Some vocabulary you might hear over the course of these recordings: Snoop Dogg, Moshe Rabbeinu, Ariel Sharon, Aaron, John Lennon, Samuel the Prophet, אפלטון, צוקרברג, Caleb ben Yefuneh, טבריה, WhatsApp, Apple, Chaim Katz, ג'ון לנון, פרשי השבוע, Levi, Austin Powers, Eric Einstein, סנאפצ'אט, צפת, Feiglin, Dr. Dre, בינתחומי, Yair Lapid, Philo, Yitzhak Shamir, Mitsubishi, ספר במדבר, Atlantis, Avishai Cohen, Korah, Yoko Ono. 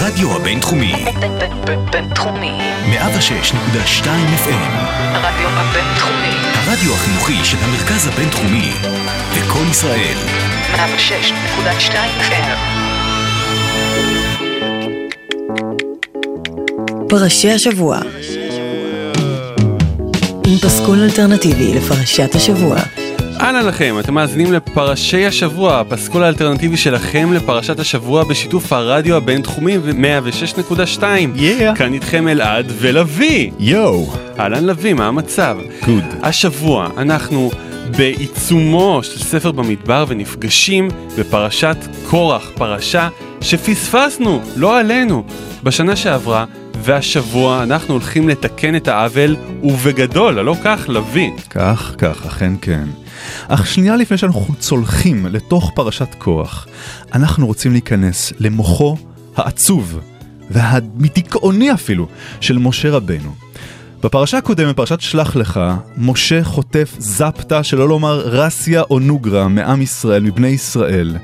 הרדיו הבינתחומי. בינתחומי. 106.2 FM. הרדיו הבינתחומי. הרדיו החינוכי של המרכז הבינתחומי. וכל ישראל. 106.2 FM. פרשי השבוע. עם פסקול אלטרנטיבי לפרשת השבוע. אהלן לכם, אתם מאזינים לפרשי השבוע, הפסקול האלטרנטיבי שלכם לפרשת השבוע בשיתוף הרדיו הבינתחומי 106.2. כאן איתכם אלעד ולוי. יו. אהלן לוי, מה המצב? גוד. השבוע אנחנו בעיצומו של ספר במדבר ונפגשים בפרשת קורח, פרשה שפספסנו, לא עלינו, בשנה שעברה, והשבוע אנחנו הולכים לתקן את העוול, ובגדול, הלא כך לוי. כך, אכן כן. אך שנייה לפני שאנחנו צולחים לתוך פרשת קורח, אנחנו רוצים להיכנס למוחו העצוב והמדיכאוני אפילו של משה רבנו. בפרשה הקודמת, פרשת שלח לך, משה חוטף זפתה, שלא לומר רסיה או נוגרה, מעם ישראל, מבני ישראל.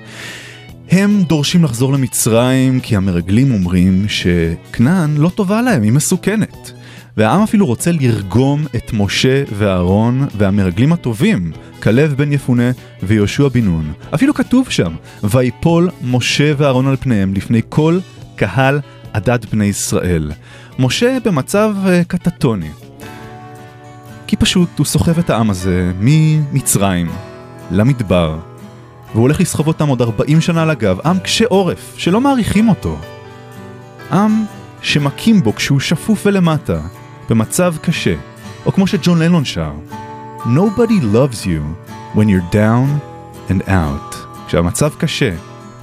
הם דורשים לחזור למצרים כי המרגלים אומרים שכנען לא טובה להם, היא מסוכנת. והעם אפילו רוצה לרגום את משה ואהרון והמרגלים הטובים, כלב בן יפונה ויהושע בן נון. אפילו כתוב שם, ויפול משה ואהרון על פניהם לפני כל קהל עדת בני ישראל. משה במצב קטטוני. כי פשוט הוא סוחב את העם הזה ממצרים למדבר. והוא הולך לסחוב אותם עוד 40 שנה על הגב, עם קשה עורף, שלא מעריכים אותו. עם שמקים בו כשהוא שפוף ולמטה, במצב קשה, או כמו שג'ון לנון שר, Nobody loves you when you're down and out. כשהמצב קשה,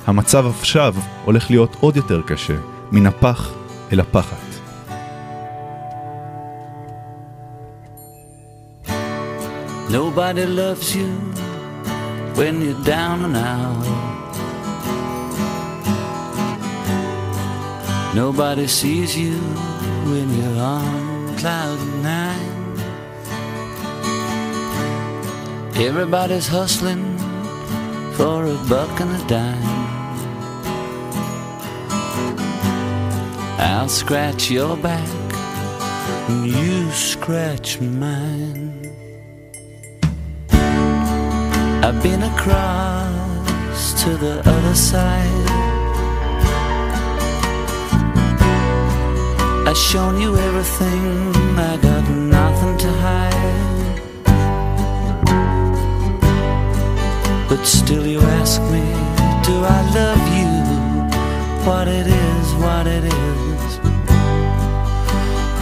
המצב עכשיו הולך להיות עוד יותר קשה, מן הפח אל הפחת. Nobody loves you when you're down and out. Nobody sees you when you're on cloud nine. Everybody's hustling for a buck and a dime. I'll scratch your back and you scratch mine. I've been across to the other side. I've shown you everything, I got nothing to hide. But still you ask me, do I love you? What it is, what it is.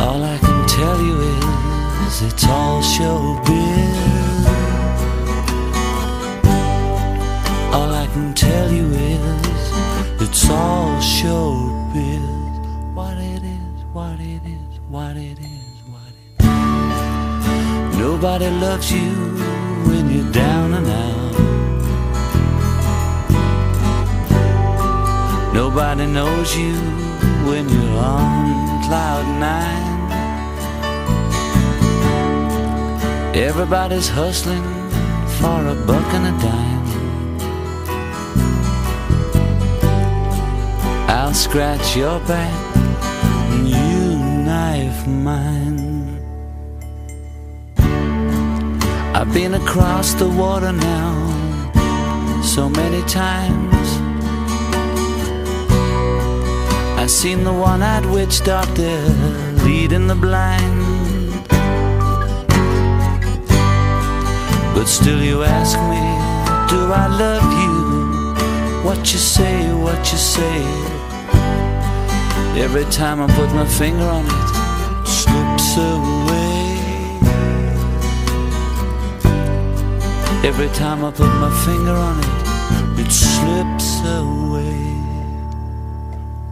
All I can tell you is, it's all showbiz. All I can tell you is, it's all showbiz. What it is, what it is, what it is, what it is. Nobody loves you when you're down and out. Nobody knows you when you're on cloud nine. Everybody's hustling for a buck and a dime. I'll scratch your back and you knife mine. I've been across the water now so many times. I've seen the one-eyed witch doctor leading the blind. But still you ask me, do I love you? What you say, what you say. Every time I put my finger on it, it slips away. Every time I put my finger on it, it slips away.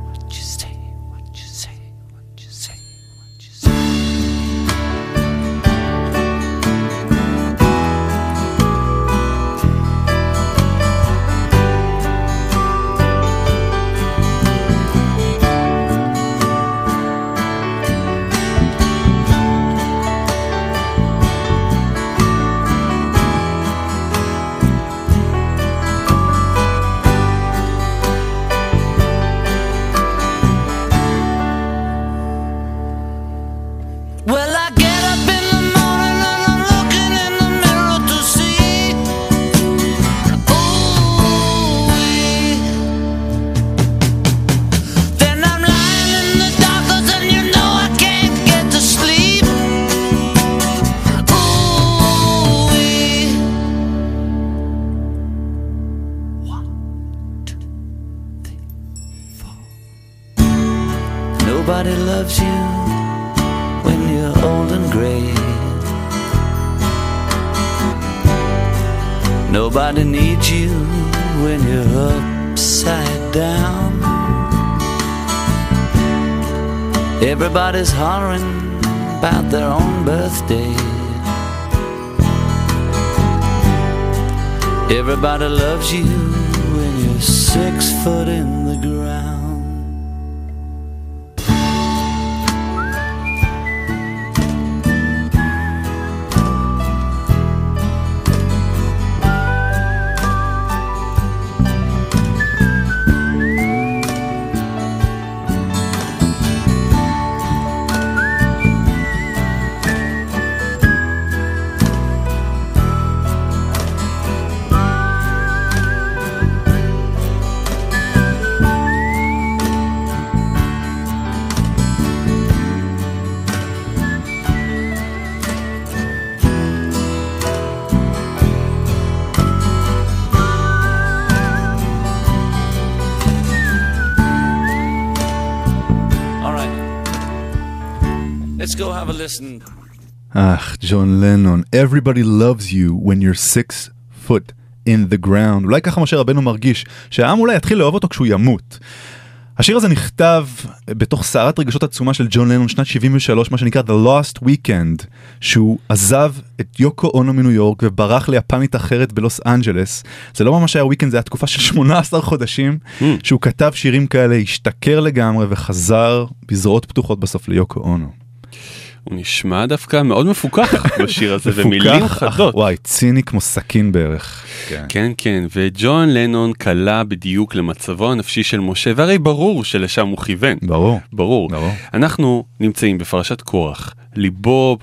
What you say, what you say, what you say, what you say. Nobody loves you when you're old and gray. Nobody needs you when you're upside down. Everybody's hollering about their own birthday. Everybody loves you when you're 6 foot in the ground. Go have a listen. Ah, John Lennon. Everybody loves you when you're 6 foot in the ground. אולי ככה משה רבנו מרגיש, שהעם אולי יתחיל לאהוב אותו כשהוא ימות. השיר הזה נכתב בתוך סערת רגשות עצומה של ג'ון לנון שנת 73, מה שנקרא The Lost Weekend, שהוא עזב את יוקו אונו מניו יורק וברח ליפנית אחרת בלוס אנג'לס. זה לא ממש היה וויקנד, זה היה תקופה של 18 חודשים, שהוא כתב שירים כאלה, השתכר לגמרי וחזר בזרועות פתוחות בסוף ליוקו אונו. הוא נשמע דווקא מאוד מפוכח בשיר הזה, ומילים חדות. וואי, ציני כמו סכין בערך. כן, כן, וג'ון לנון קלה בדיוק למצבו הנפשי של משה, והרי ברור שלשם הוא כיוון. ברור. ברור. אנחנו נמצאים בפרשת קורח, ליבו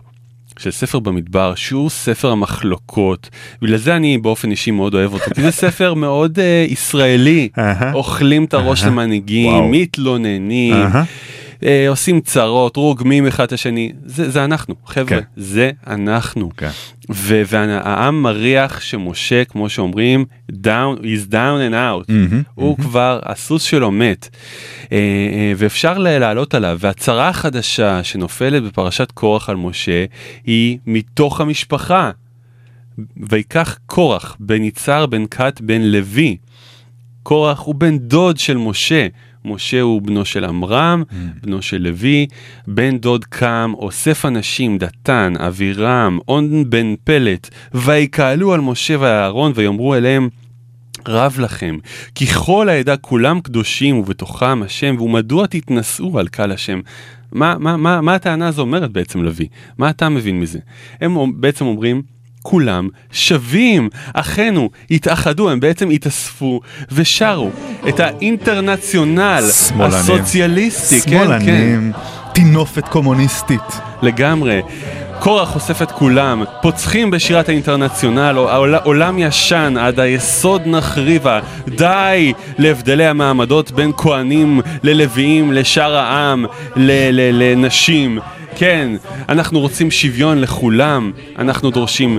של ספר במדבר, שהוא ספר המחלוקות, ולזה אני באופן אישי מאוד אוהב אותו, כי זה ספר מאוד ישראלי, אוכלים את הראש למנהיגים, מתלוננים, עושים צרות, רוגמים אחד השני, זה אנחנו, חבר'ה, זה אנחנו. והעם מריח שמשה, כמו שאומרים, is down and out. הוא כבר, הסוס שלו מת. ואפשר לעלות עליו. והצרה החדשה שנופלת בפרשת קורח על משה, היא מתוך המשפחה. ויקח קורח, בן יצהר, בן קט, בן לוי. קורח הוא בן דוד של משה. משה הוא בנו של אמרם, בנו של לוי, בן דוד קם, אוסף אנשים, דתן, אבירם, און בן פלט, ויקהלו על משה ואהרון, ויאמרו אליהם, רב לכם, כי כל העדה כולם קדושים, ובתוכם השם, ומדוע תתנסו על קהל השם? מה הטענה הזו אומרת בעצם לוי? מה אתה מבין מזה? הם בעצם אומרים, כולם שווים, אחינו התאחדו, הם בעצם התאספו ושרו את האינטרנציונל הסוציאליסטי. שמאלנים, תינופת קומוניסטית. לגמרי. קורח אוסף את כולם, פוצחים בשירת האינטרנציונל, עולם ישן עד היסוד נחריבה, די להבדלי המעמדות בין כהנים ללוויים, לשאר העם, לנשים. כן, אנחנו רוצים שוויון לכולם, אנחנו דורשים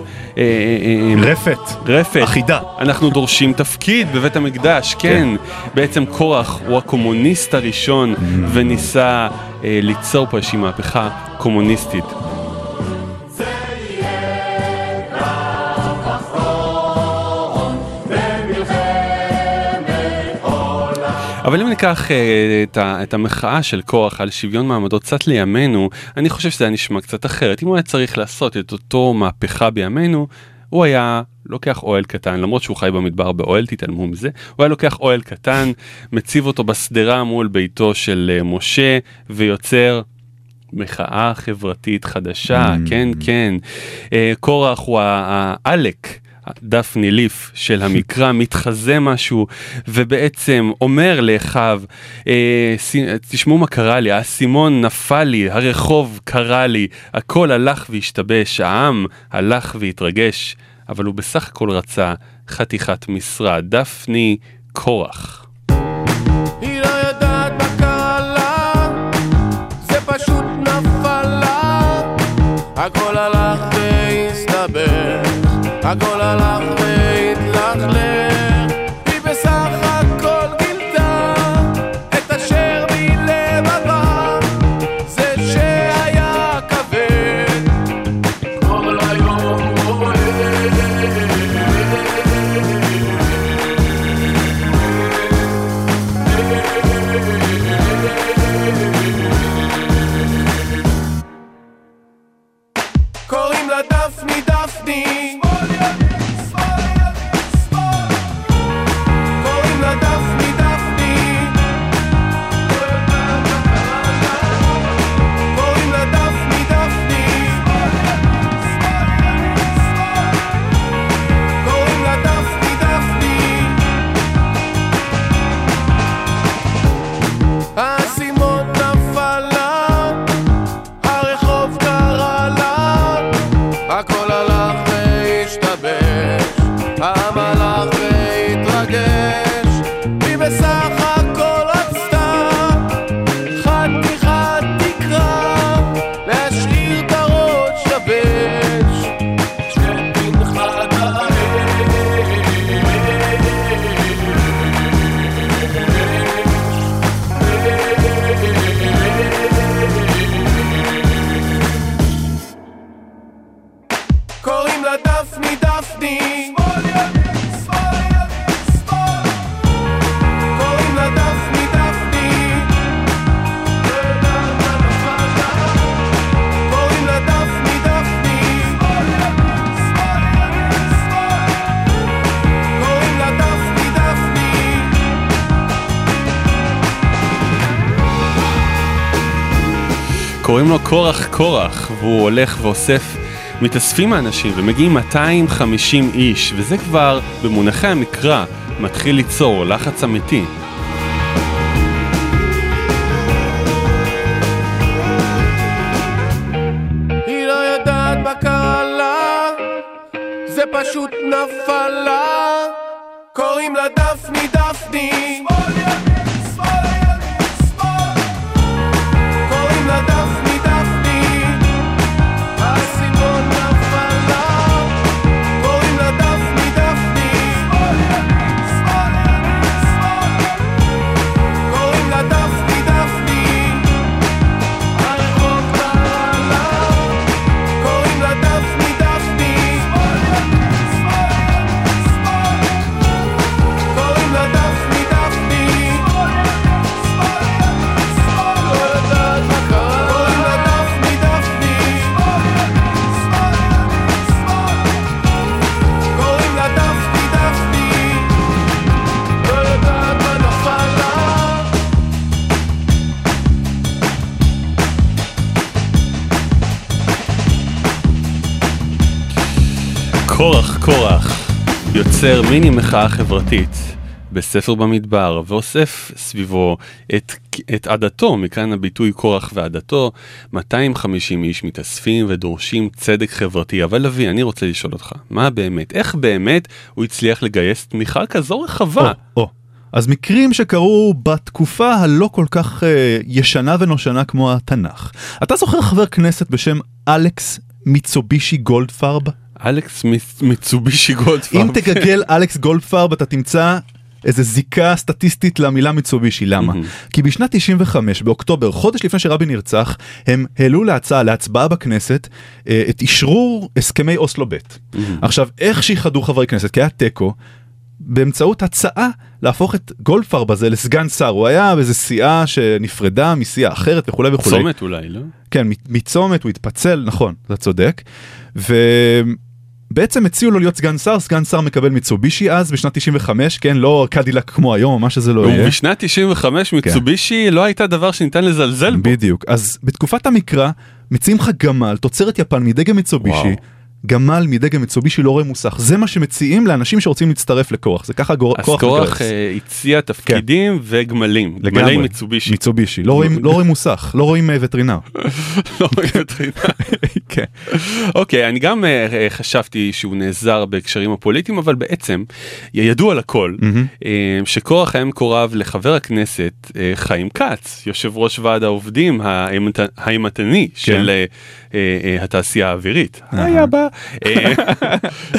רפת, אחידה, אנחנו דורשים תפקיד בבית המקדש, כן, בעצם קורח הוא הקומוניסט הראשון וניסה ליצור פה איזושהי מהפכה קומוניסטית. אבל אם ניקח את המחאה של קורח על שוויון מעמדות קצת לימינו, אני חושב שזה היה נשמע קצת אחרת. אם הוא היה צריך לעשות את אותו מהפכה בימינו, הוא היה לוקח אוהל קטן, למרות שהוא חי במדבר באוהל, תתעלמו מזה, הוא היה לוקח אוהל קטן, מציב אותו בסדרה מול ביתו של משה, ויוצר מחאה חברתית חדשה, כן, כן. קורח הוא העלק, דפני ליף של המקרא, מתחזה משהו, ובעצם אומר לאחיו, תשמעו מה קרה לי, הסימון נפל לי, הרחוב קרה לי, הכל הלך והשתבש, העם הלך והתרגש, אבל הוא בסך הכל רצה חתיכת משרה, דפני קורח. הכל הלך והתלכלך, היא בסך הכל גילתה את אשר מלב עבר, קוראים לו קורח, והוא הולך ואוסף, מתאספים האנשים ומגיעים 250 איש, וזה כבר במונחי המקרא מתחיל ליצור לחץ אמיתי. היא לא יודעת בקהלה, זה פשוט נפלה, קוראים לה דפני קורח יוצר מיני מחאה חברתית בספר במדבר ואוסף סביבו את עדתו, מכאן הביטוי קורח ועדתו. 250 איש מתאספים ודורשים צדק חברתי. אבל לוי, אני רוצה לשאול אותך, מה באמת, איך באמת הוא הצליח לגייס תמיכה כזו רחבה? אז מקרים שקרו בתקופה הלא כל כך ישנה ונושנה כמו התנ"ך. אתה זוכר חבר כנסת בשם אלכס מיצובישי גולדפרב? אלכס מיצובישי גולדפרב. אם תגגל אלכס גולדפרב אתה תמצא איזו זיקה סטטיסטית למילה מיצובישי. למה? כי בשנת 95 באוקטובר, חודש לפני שרבין נרצח, הם העלו להצבעה בכנסת את אישרור הסכמי אוסלו בית. עכשיו, איך שיחדו חברי כנסת? כי היה טקו, באמצעות הצעה להפוך את גולדפרב הזה לסגן שר. הוא היה באיזו סיעה שנפרדה מסיעה אחרת וכולי וכולי. צומת אולי, לא? כן, מצומת הוא התפצל, נכון, אתה צודק. ובעצם הציעו לו להיות סגן שר, סגן שר מקבל מיצובישי אז בשנת 95, כן, לא קדילק כמו היום, מה שזה לא יהיה. בשנת 95 מיצובישי לא הייתה דבר שניתן לזלזל בו. בדיוק, אז בתקופת המקרא מציעים לך גמל, תוצרת יפן מדגם מיצובישי, גמל מדגם מיצובישי לא רמוסך. זה מה שמציעים לאנשים שרוצים להצטרף לקורח. זה ככה קורח מגרס. אז קורח הציע תפקידים וגמלים. גמלי מיצובישי. מיצובישי. לא רמוסך. לא רואים וטרינר. לא רואים וטרינר. כן. אוקיי, אני גם חשבתי שהוא נעזר בהקשרים הפוליטיים, אבל בעצם ידוע לכל שקורח היה מקורב לחבר הכנסת חיים כץ, יושב ראש ועד העובדים האימתני של התעשייה האווירית. היה בא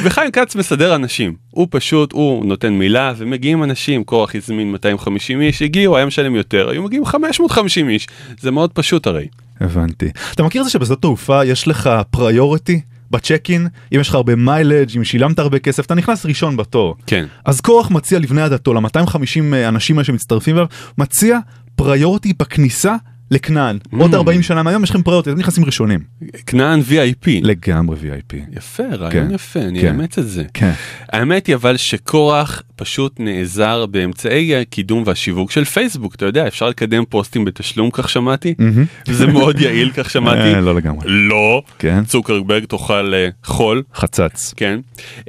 וחיים כץ מסדר אנשים, הוא נותן מילה ומגיעים אנשים. קורח הזמין 250 איש, הגיעו, היה משלם יותר, היו מגיעים 550 איש, זה מאוד פשוט הרי. הבנתי. אתה מכיר זה שבשדות תעופה יש לך פריוריטי בצ'קין, אם יש לך הרבה מיילג', אם שילמת הרבה כסף, אתה נכנס ראשון בתור. כן. אז קורח מציע לבני עדתו, ל-250 אנשים שמצטרפים, מציע פריוריטי בכניסה לכנען. עוד 40 שנה מהיום יש לכם פריוריטי, אתם נכנסים ראשונים. כנען VIP. לגמרי VIP. יפה, רעיון יפה, אני אאמץ את זה. האמת היא אבל שקורח פשוט נעזר באמצעי הקידום והשיווק של פייסבוק, אתה יודע, אפשר לקדם פוסטים בתשלום, כך שמעתי, זה מאוד יעיל, כך שמעתי. לא לגמרי. לא, צוקרברג תאכל חול. חצץ. כן,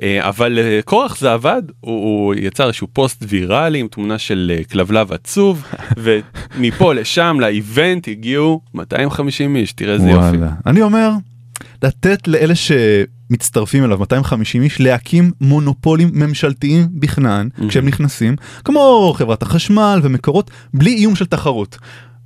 אבל קורח זה עבד, הוא יצר איזשהו פוסט ויראלי עם תמונה של כלבלב עצוב, ומפה לשם, לאיבנט, הגיעו 250 איש, תראה איזה יופי. אני אומר, לתת לאלה מצטרפים אליו 250 איש, להקים מונופולים ממשלתיים בכנען, כשהם נכנסים, כמו חברת החשמל ומקורות, בלי איום של תחרות.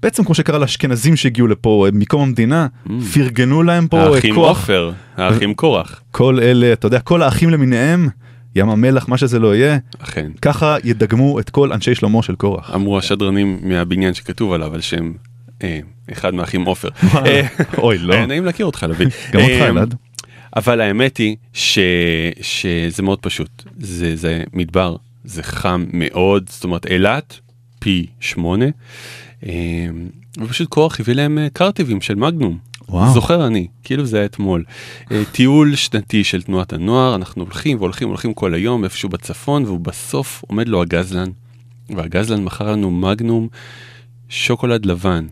בעצם כמו שקרה לאשכנזים שהגיעו לפה מקום המדינה, פרגנו להם פה כוח. האחים עופר, האחים קורח. כל אלה, אתה יודע, כל האחים למיניהם, ים המלח, מה שזה לא יהיה, אכן. ככה ידגמו את כל אנשי שלמה של קורח. אמרו השדרנים מהבניין שכתוב עליו, על שם אחד מהאחים עופר. אוי, לא. היה נעים להכיר אותך, לוי. גם אותך, אלעד. אבל האמת היא שזה מאוד פשוט. זה מדבר, זה חם מאוד, זאת אומרת, אילת, פי 8, ופשוט קורח הביא להם קרטיבים של מגנום. וואו. זוכר אני, כאילו זה היה אתמול. טיול שנתי של תנועת הנוער, אנחנו הולכים כל היום איפשהו בצפון, והוא בסוף עומד לו הגזלן, והגזלן מכר לנו מגנום שוקולד לבן.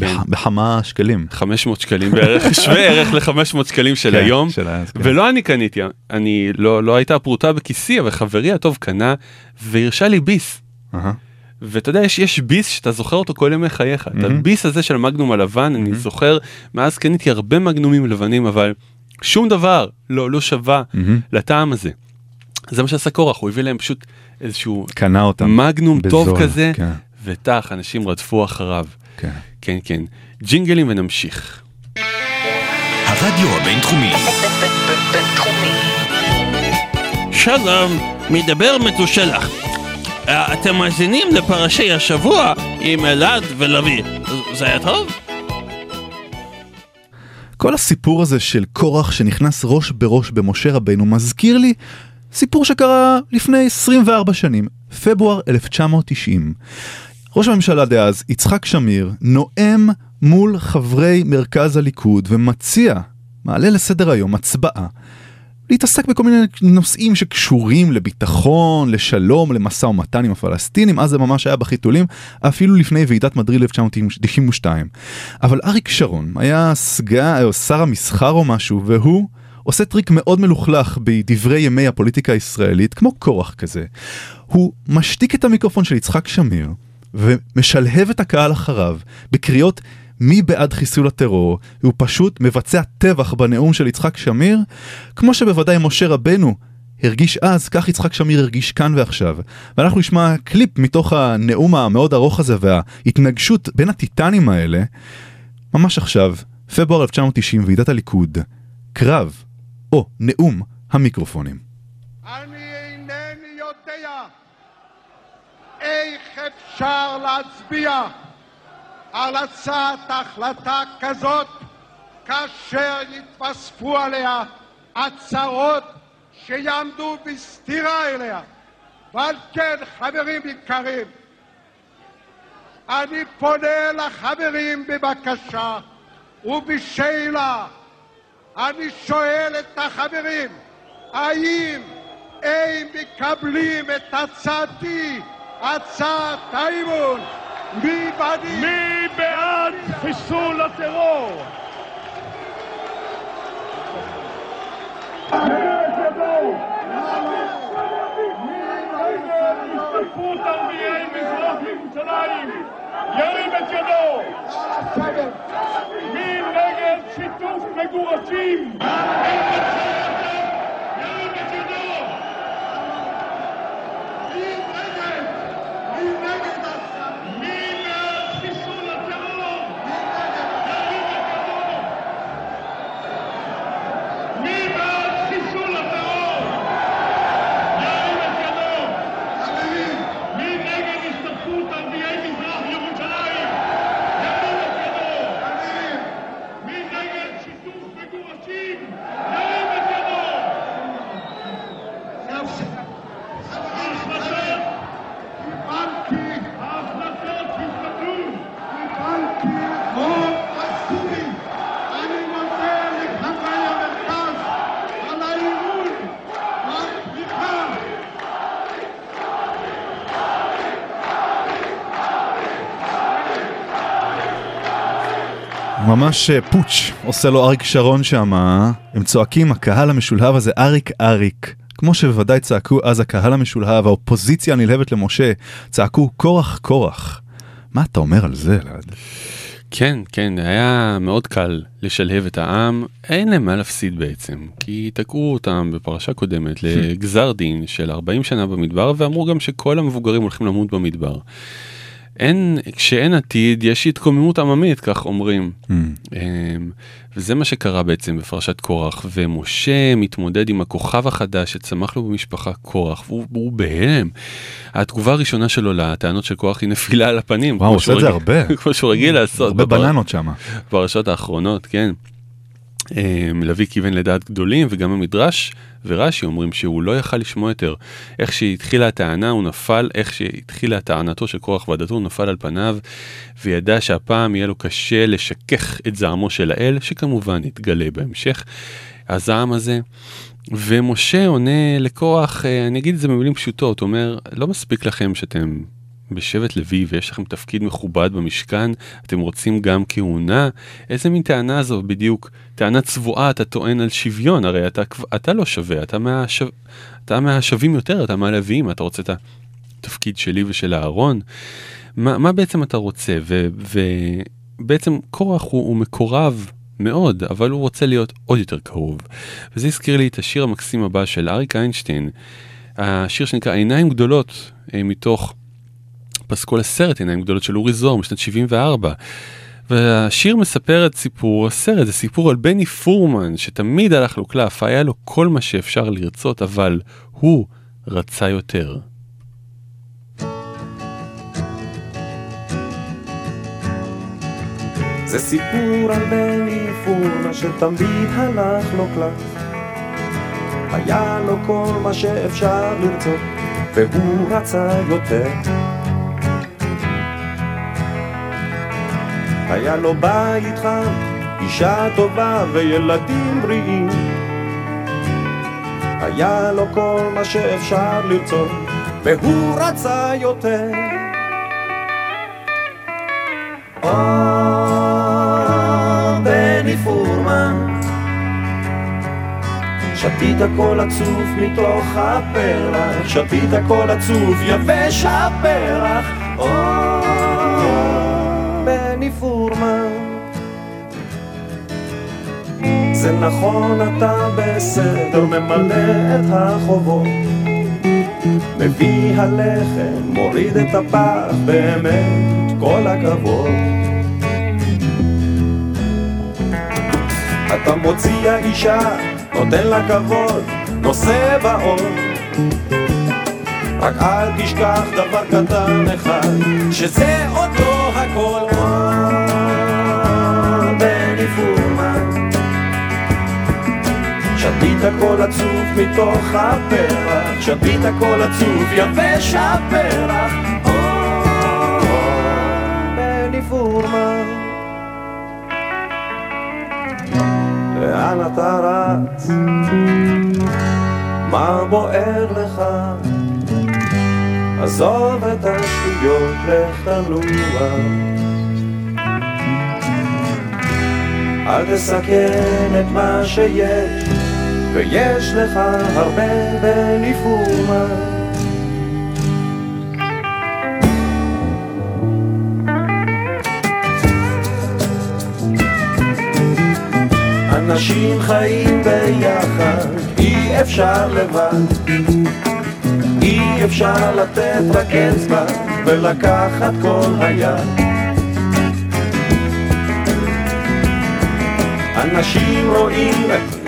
בכמה שקלים. 500 שקלים בערך, שווה ערך ל-500 שקלים של היום. ולא אני קניתי, אני לא הייתה פרוטה בכיסי, אבל חברי הטוב קנה, והרשה לי ביס. ואתה יודע, יש ביס שאתה זוכר אותו כל ימי חייך. את הביס הזה של מגנום הלבן, אני זוכר, מאז קניתי הרבה מגנומים לבנים, אבל שום דבר לא שווה לטעם הזה. זה מה שעשה קורח, הוא הביא להם פשוט איזשהו מגנום טוב כזה, ותח, אנשים רדפו אחריו. כן, כן. ג'ינגלים ונמשיך. הרדיו הבינתחומי. שלום, מדבר מתושלח. אתם מאזינים לפרשי השבוע עם אלעד ולוי. זה היה טוב? כל הסיפור הזה של קורח שנכנס ראש בראש במשה רבינו מזכיר לי סיפור שקרה לפני 24 שנים, פברואר 1990. ראש הממשלה דאז, יצחק שמיר, נואם מול חברי מרכז הליכוד ומציע, מעלה לסדר היום, הצבעה, להתעסק בכל מיני נושאים שקשורים לביטחון, לשלום, למשא ומתן עם הפלסטינים, אז זה ממש היה בחיתולים, אפילו לפני ועידת מדריד 1992. אבל אריק שרון היה שר המסחר או משהו, והוא עושה טריק מאוד מלוכלך בדברי ימי הפוליטיקה הישראלית, כמו קורח כזה. הוא משתיק את המיקרופון של יצחק שמיר, ומשלהב את הקהל אחריו בקריאות מי בעד חיסול הטרור. הוא פשוט מבצע טבח בנאום של יצחק שמיר, כמו שבוודאי משה רבנו הרגיש אז, כך יצחק שמיר הרגיש כאן ועכשיו. ואנחנו נשמע קליפ מתוך הנאום המאוד ארוך הזה וההתנגשות בין הטיטנים האלה, ממש עכשיו, פברואר 1990, ועידת הליכוד, קרב או נאום המיקרופונים. איך אפשר להצביע על הצעת החלטה כזאת כאשר יתווספו עליה הצהרות שיעמדו בסתירה אליה? ועל כן, חברים יקרים, אני פונה לחברים בבקשה ובשאלה. אני שואל את החברים, האם הם מקבלים את הצעתי, הצעת האימון? מי בעד חיסול הטרור? מי נגד השתתפות ערביי מזרח ירושלים? ירים את ידו. מי נגד שיתוף מגורשים? ממש פוץ' עושה לו אריק שרון שם, הם צועקים, הקהל המשולהב הזה, אריק אריק, כמו שבוודאי צעקו אז הקהל המשולהב, האופוזיציה הנלהבת למשה, צעקו קורח קורח. מה אתה אומר על זה, אלעד? כן, כן, היה מאוד קל לשלהב את העם, אין להם מה להפסיד בעצם, כי תקעו אותם בפרשה קודמת לגזר דין של 40 שנה במדבר, ואמרו גם שכל המבוגרים הולכים למות במדבר. כשאין עתיד, יש התקוממות עממית, כך אומרים. וזה מה שקרה בעצם בפרשת קורח, ומשה מתמודד עם הכוכב החדש שצמח לו במשפחה קורח, והוא בהלם. התגובה הראשונה שלו לטענות של קורח היא נפילה על הפנים. וואו, עושה את זה הרבה. כמו שהוא רגיל לעשות. הרבה בננות שם. בפרשות האחרונות, כן. לוי כיוון לדעת גדולים, וגם המדרש ורש"י אומרים שהוא לא יכל לשמוע יותר. איך שהתחילה הטענה הוא נפל, איך שהתחילה טענתו של קורח ועדתו הוא נפל על פניו, וידע שהפעם יהיה לו קשה לשכך את זעמו של האל, שכמובן התגלה בהמשך הזעם הזה. ומשה עונה לקורח, אני אגיד את זה במילים פשוטות, אומר, לא מספיק לכם שאתם בשבט לוי ויש לכם תפקיד מכובד במשכן, אתם רוצים גם כהונה? איזה מין טענה זו בדיוק? טענה צבועה, אתה טוען על שוויון, הרי אתה לא שווה, אתה מהשווים יותר, אתה מהלוויים, אתה רוצה את התפקיד שלי ושל הארון. מה בעצם אתה רוצה? ובעצם קורח הוא מקורב מאוד, אבל הוא רוצה להיות עוד יותר קרוב. וזה הזכיר לי את השיר המקסים הבא של אריק איינשטיין, השיר שנקרא עיניים גדולות, מתוך פסקול הסרט עיניים גדולות של אורי זוהר משנת 74. והשיר מספר את סיפור הסרט, זה סיפור על בני פורמן שתמיד הלך לו קלף, היה לו כל מה שאפשר לרצות, אבל הוא רצה יותר. זה סיפור על בני פורמן שתמיד הלך לו קלף, היה לו כל מה שאפשר לרצות, והוא רצה יותר. היה לו בית חם, אישה טובה וילדים בריאים, היה לו כל מה שאפשר לרצות, והוא רצה יותר. או בני פורמן, שתית הכל עצוב מתוך הפרח, שתית הכל עצוב יבש הפרח. או בני פורמן, זה נכון אתה בסדר, ממלא את החובות, מביא הלחם, מוריד את הפח, באמת כל הכבוד. אתה מוציא אישה, נותן לה כבוד, נושא בעוד, רק אל תשכח דבר קטן אחד, שזה עוד לא הכל. בני פורמן, שתית הכל עצוב מתוך הפרח, שתית הכל עצוב יבש הפרח. בני פורמן, לאן אתה רץ? מה בוער לך? עזוב את השטויות, לך תנוע, אל תסכן את מה שיש, ויש לך הרבה. בני פורמן, אנשים חיים ביחד, אי אפשר לבד, אי אפשר לתת רק אצבע ולקחת כל היד. אנשים רואים,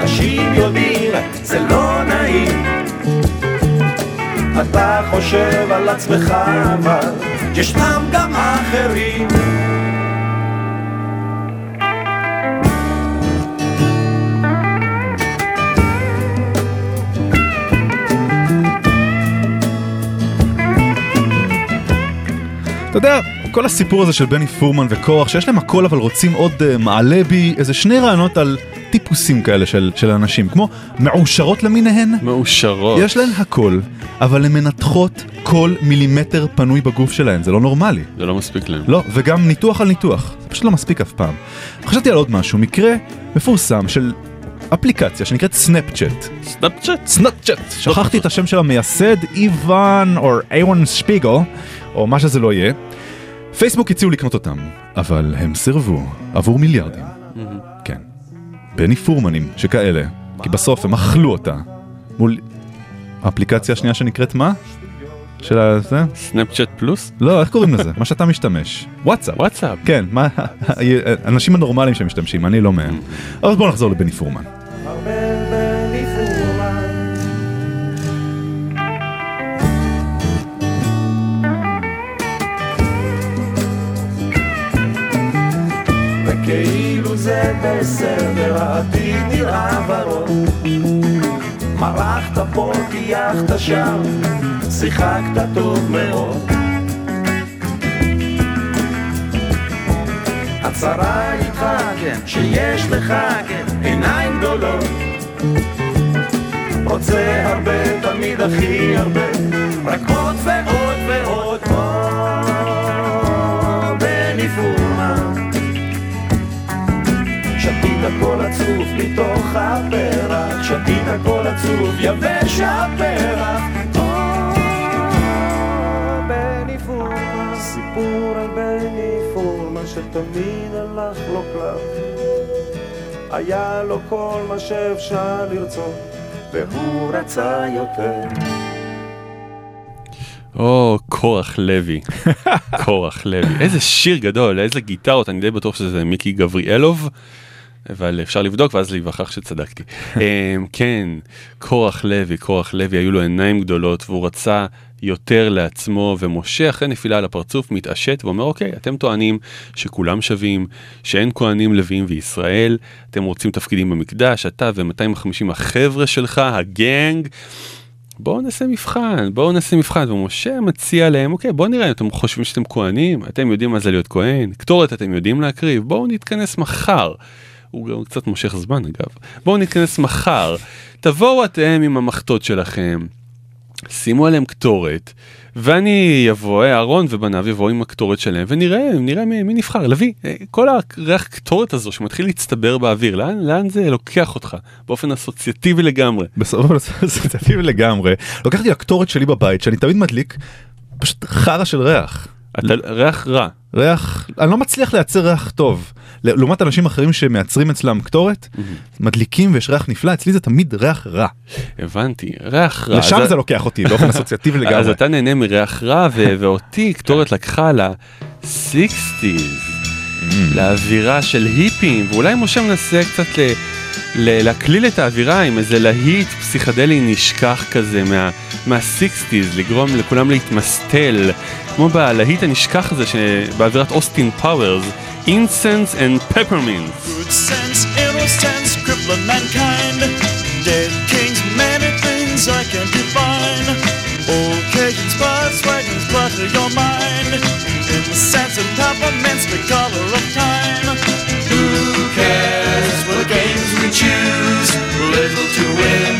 אנשים יודעים, זה לא נעים, אתה חושב על עצמך אבל ישנם גם אחרים. אתה יודע, כל הסיפור הזה של בני פורמן וקורח, שיש להם הכל אבל רוצים עוד מעלה בי איזה שני רעיונות על טיפוסים כאלה של אנשים, כמו מאושרות למיניהן. מאושרות. יש להן הכל, אבל הן מנתחות כל מילימטר פנוי בגוף שלהן, זה לא נורמלי. זה לא מספיק להן. לא, וגם ניתוח על ניתוח, זה פשוט לא מספיק אף פעם. חשבתי על עוד משהו, מקרה מפורסם של אפליקציה שנקראת סנאפצ'אט. סנאפצ'אט? סנאפצ'אט. שכחתי את השם של המייסד, איוון או איוון שפיגל, או מה שזה לא יהיה. פייסבוק הציעו לקנות אותם, אבל הם סירבו עבור מיליארדים. כן. בני פורמנים שכאלה, כי בסוף הם אכלו אותה. מול האפליקציה השנייה שנקראת מה? של הזה? סנאפצ'אט פלוס? לא, איך קוראים לזה? מה שאתה משתמש. וואטסאפ. וואטסאפ. כן, אנשים הנורמליים שמשתמשים, אני לא מהם. אבל בואו נחזור לבני פורמן. כאילו זה בסדר, העתיד נראה ורוד, מרחת פה, תייחת שם, שיחקת טוב מאוד, הצרה איתך, כן, שיש לך, כן, עיניים גדולות, רוצה הרבה, תמיד הכי הרבה, רק עוד ועוד ועוד עוד בתוך הפרח, שתית הכל עצוב, יבש הפרח. בן יפור, סיפור על בן יפור, מה שתמיד הלך לו קלט, היה לו כל מה שאפשר לרצות, והוא רצה יותר. או, קורח לוי, קורח לוי, איזה שיר גדול, איזה גיטרות, אני די בטוח שזה מיקי גבריאלוב, אבל אפשר לבדוק ואז להיווכח שצדקתי. כן, קורח לוי, קורח לוי, היו לו עיניים גדולות והוא רצה יותר לעצמו, ומשה אחרי נפילה על הפרצוף מתעשת ואומר, אוקיי, אתם טוענים שכולם שווים, שאין כהנים לוויים וישראל, אתם רוצים תפקידים במקדש, אתה ו-250 החבר'ה שלך, הגנג, בואו נעשה מבחן, בואו נעשה מבחן. ומשה מציע להם, אוקיי, בואו נראה, אתם חושבים שאתם כהנים? אתם יודעים מה זה להיות כהן? קטורת אתם יודעים להקריב? בואו נתכנס מחר. הוא קצת מושך זמן אגב. בואו נתכנס מחר. תבואו אתם עם המחתות שלכם, שימו עליהם קטורת, ואני יבוא, אהרון ובניו יבואו עם הקטורת שלהם, ונראה, נראה מי נבחר. לוי, כל הריח קטורת הזו שמתחיל להצטבר באוויר, לאן זה לוקח אותך? באופן אסוציאטיבי לגמרי. באופן אסוציאטיבי לגמרי. לקחתי הקטורת שלי בבית, שאני תמיד מדליק, פשוט חרה של ריח. ריח רע. ריח, אני לא מצליח לייצר ריח טוב. לעומת אנשים אחרים שמייצרים אצלם קטורת, מדליקים ויש ריח נפלא, אצלי זה תמיד ריח רע. הבנתי, ריח רע. לשם זה לוקח אותי, באופן אסוציאטיבי לגמרי. אז אתה נהנה מריח רע, ואותי קטורת לקחה ל-60s, לאווירה של היפים, ואולי משה מנסה קצת להקליל את האווירה עם איזה להיט פסיכדלי נשכח כזה מה-60s, לגרום לכולם להתמסטל, כמו בלהיט הנשכח הזה שבאווירת אוסטין פאוורס, Incense and Peppermint. Good sense, ill sense, crippling mankind, dead kings, many things I can't define, old Cajuns, buzz wagons, clutter your mind, incense and peppermint's the color of time. Who cares what games we choose, little to win,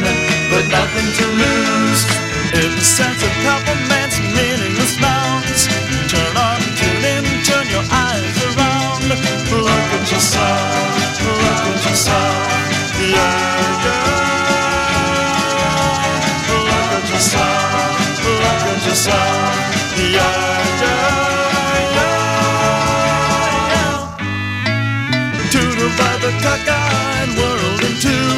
but nothing to lose, incense and peppermint's meaningless mounds, turn on, tune in, turn your eyes around. Look what you saw, look what you saw, yeah, yeah. Look what you saw, look what you saw, yeah, yeah, yeah, yeah. To divide the cockeyed world in two,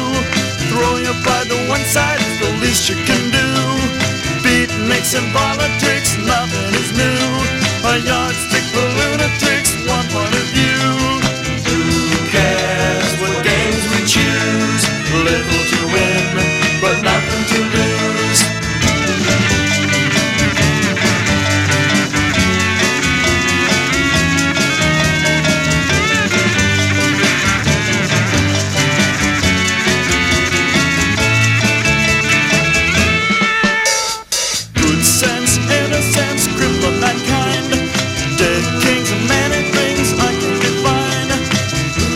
throw your pride to one side is the least you can do. Beatniks and politics, nothing is new, a yardstick for lunatics, one point of view. Who cares what games we choose? Little to win, but nothing to lose. Good sense, innocence, cripple mankind. Dead kings and many things I can define.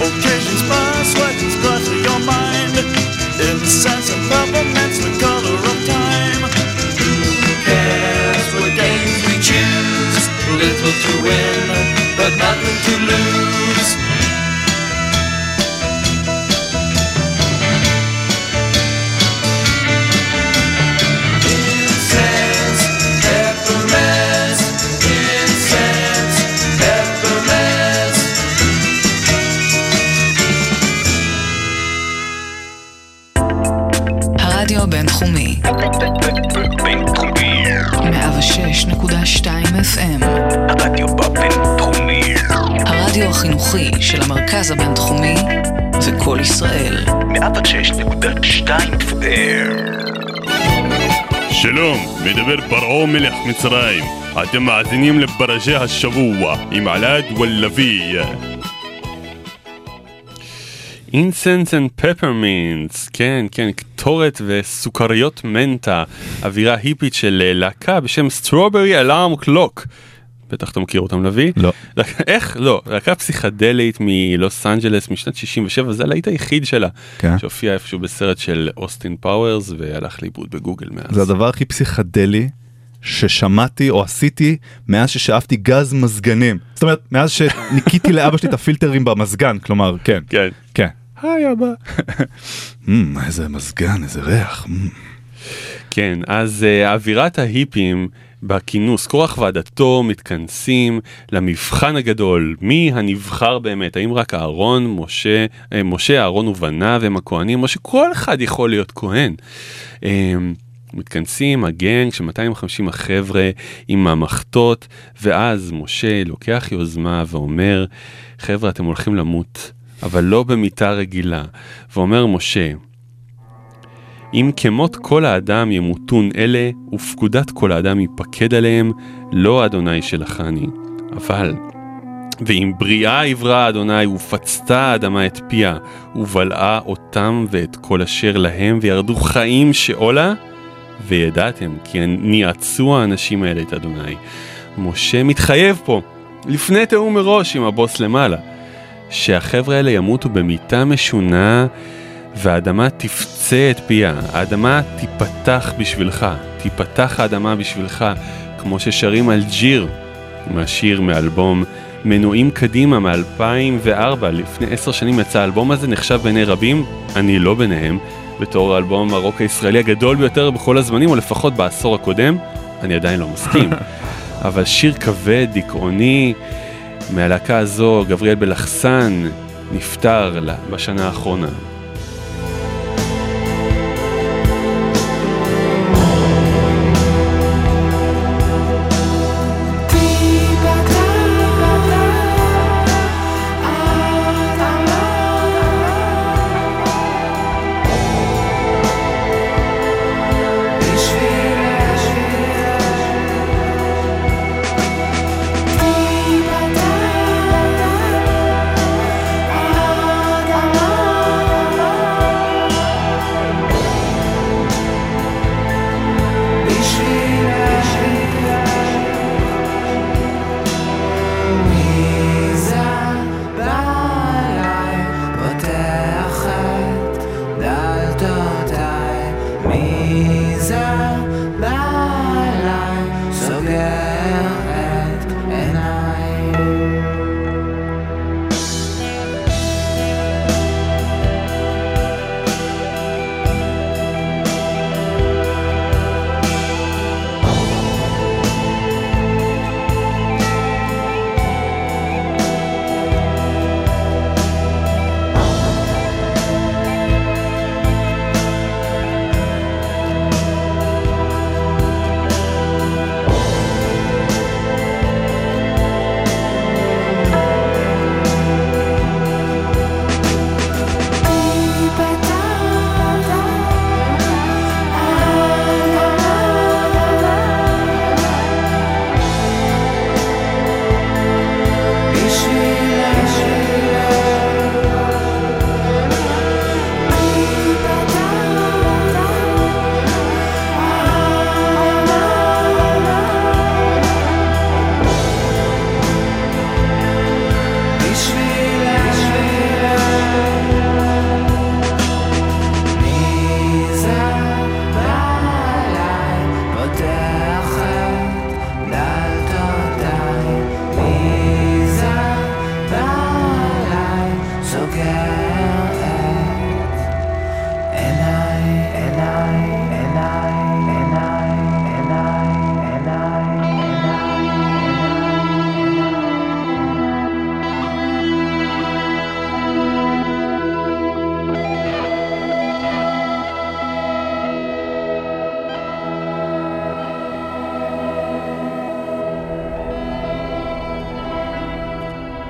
Occasions pass, weapons clutter your mind. Incense and peppermint's the color of time. Who cares what games we choose? Little to win, but nothing to lose. בינתחומי 106.2 FM הרדיו בינתחומי, הרדיו החינוכי של המרכז הבינתחומי וכל ישראל 106.2 FM. שלום, מדבר פרעה מלך מצרים, אתם מאזינים לפרשת השבוע עם אלעד וולבייה. Incense and Peppermints, כן, כן, קטורת וסוכריות מנטה, אווירה היפית של להקה בשם Strawberry Alarm Clock. בטח אתה מכיר אותם, לוי? לא. איך? לא, להקה פסיכדלית מלוס אנג'לס משנת 67, זה הלהיט היחיד שלה, שהופיע איפשהו בסרט של אוסטין פאוורס, והלך לאיבוד בגוגל מאז. זה הדבר הכי פסיכדלי ששמעתי או עשיתי מאז ששאפתי גז מזגנים. זאת אומרת, מאז שניקיתי לאבא שלי את הפילטרים במזגן, כלומר, כן. כן. היי אבא. איזה מזגן, איזה ריח. כן, אז אווירת ההיפים בכינוס, קורח ועדתו מתכנסים למבחן הגדול, מי הנבחר באמת, האם רק אהרון, משה, אהרון ובניו הם הכהנים, או שכל אחד יכול להיות כהן. מתכנסים הגנג של 250 החבר'ה עם המחתות, ואז משה לוקח יוזמה ואומר, חבר'ה אתם הולכים למות, אבל לא במיטה רגילה, ואומר משה, אם כמות כל האדם ימותון אלה, ופקודת כל האדם ייפקד עליהם, לא אדוני שלחני. אבל, ואם בריאה יברא אדוני, ופצתה האדמה את פיה, ובלעה אותם ואת כל אשר להם, וירדו חיים שאולה, וידעתם כי ניעצו האנשים האלה את אדוני. משה מתחייב פה, לפני תאום מראש עם הבוס למעלה, שהחבר'ה האלה ימותו במיטה משונה, והאדמה תפצה את פיה, האדמה תיפתח בשבילך, תיפתח האדמה בשבילך, כמו ששרים על ג'יר, מהשיר מאלבום מנועים קדימה מ-2004, לפני 10 שנים יצא האלבום הזה, נחשב בעיני רבים, אני לא ביניהם, בתור האלבום הרוק הישראלי הגדול ביותר בכל הזמנים, או לפחות בעשור הקודם, אני עדיין לא מסכים, אבל שיר כבד, דיכאוני, מהלהקה הזו, גבריאל בלחסן, נפטר לה בשנה האחרונה.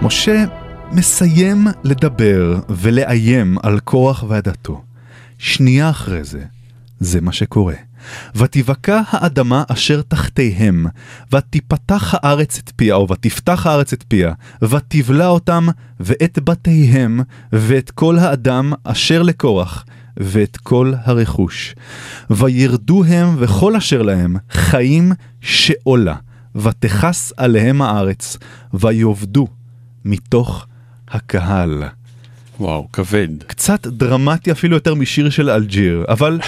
משה מסיים לדבר ולאיים על קורח ועדתו. שנייה אחרי זה, זה מה שקורה. ותבקע האדמה אשר תחתיהם, ותפתח הארץ את פיה, או ותפתח הארץ את פיה, ותבלע אותם ואת בתיהם, ואת כל האדם אשר לקורח, ואת כל הרכוש. וירדו הם וכל אשר להם חיים שאולה, ותחס עליהם הארץ, ויובדו. מתוך הקהל. וואו, כבד. קצת דרמטי אפילו יותר משיר של אלג'יר, אבל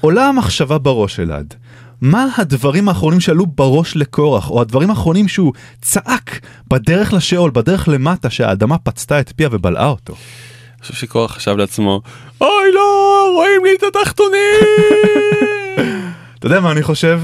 עולה המחשבה בראש אלעד. מה הדברים האחרונים שעלו בראש לקורח, או הדברים האחרונים שהוא צעק בדרך לשאול, בדרך למטה, שהאדמה פצתה את פיה ובלעה אותו? חושב שקורח חשב לעצמו, אוי לא, רואים לי את התחתונים! אתה יודע מה אני חושב?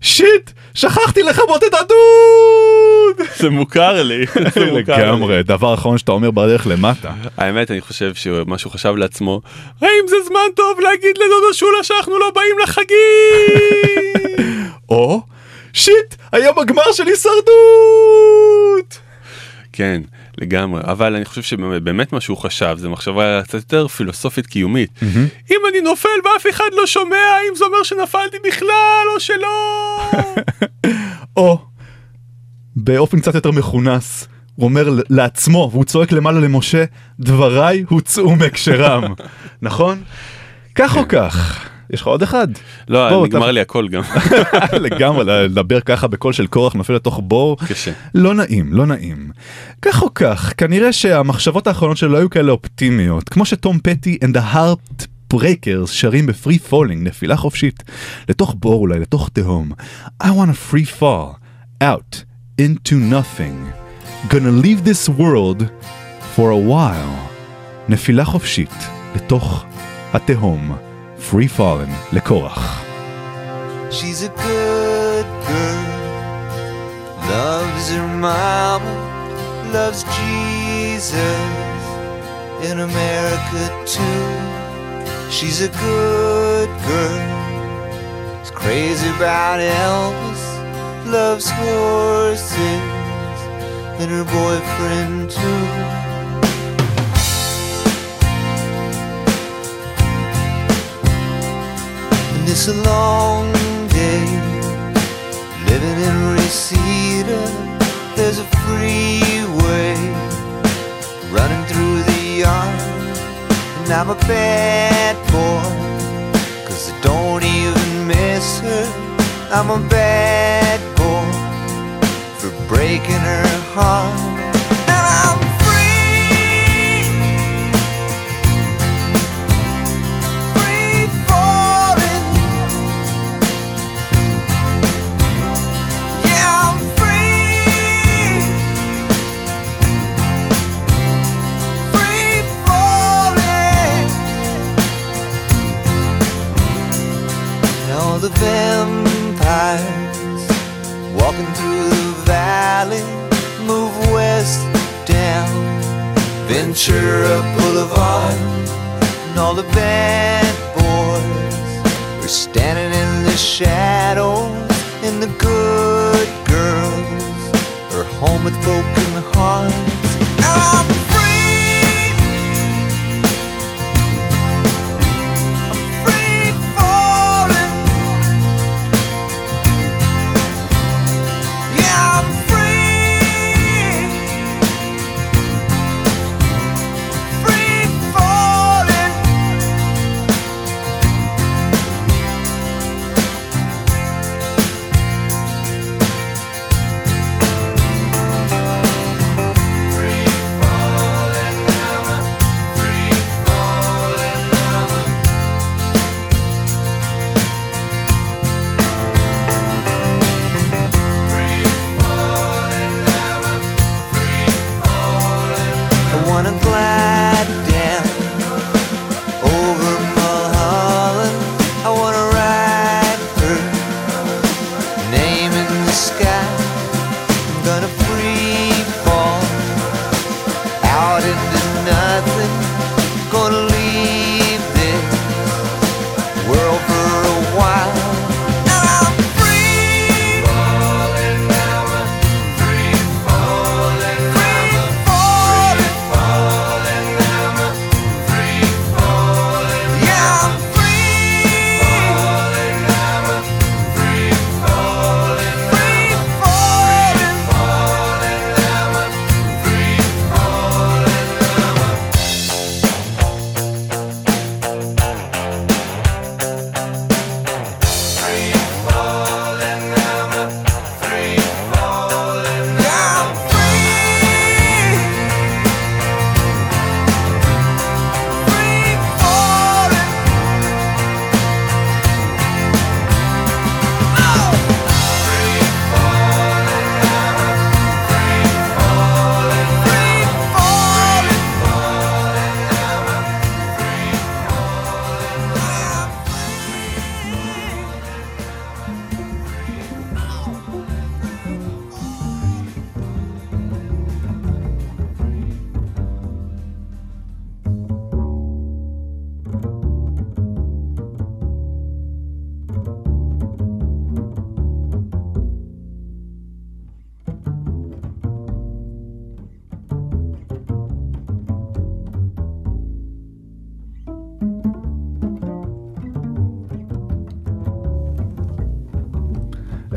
שיט, שכחתי לכבות את הדוד! זה מוכר לי. לגמרי, דבר אחרון שאתה אומר בדרך למטה. האמת, אני חושב שמשהו חשב לעצמו, האם זה זמן טוב להגיד לדודו שולה שאנחנו לא באים לחגים? או, שיט, היום הגמר של הישרדות! כן, לגמרי, אבל אני חושב שבאמת מה שהוא חשב, זה מחשבה קצת יותר פילוסופית קיומית. אם אני נופל ואף אחד לא שומע, אם זה אומר שנפלתי בכלל או שלא. או, באופן קצת יותר מכונס, הוא אומר לעצמו, והוא צועק למעלה למשה, דבריי הוצאו מהקשרם. נכון? כך או כך. יש לך עוד אחד? לא, נגמר לי הכל גם. לגמרי, לדבר ככה בקול של קורח נופל לתוך בור. קשה. לא נעים, לא נעים. כך או כך, כנראה שהמחשבות האחרונות שלו היו כאלה אופטימיות, כמו שטום פטי and the heart breakers שרים ב-free falling, נפילה חופשית, לתוך בור אולי, לתוך תהום. I want a free fall, out, into nothing. Gonna leave this world for a while. נפילה חופשית, לתוך התהום. Free Fallen, לקורח. She's a good girl, loves her mama, loves Jesus, in America too. She's a good girl, is crazy about Elvis, loves horses, and her boyfriend too. It's a long day, living in Reseda, there's a freeway, running through the yard, and I'm a bad boy, cause I don't even miss her, I'm a bad boy, for breaking her heart, now I'm the vampires walking through the valley move west down Ventura Boulevard and all the bad boys are standing in the shadows and the good girls are home with broken hearts I'm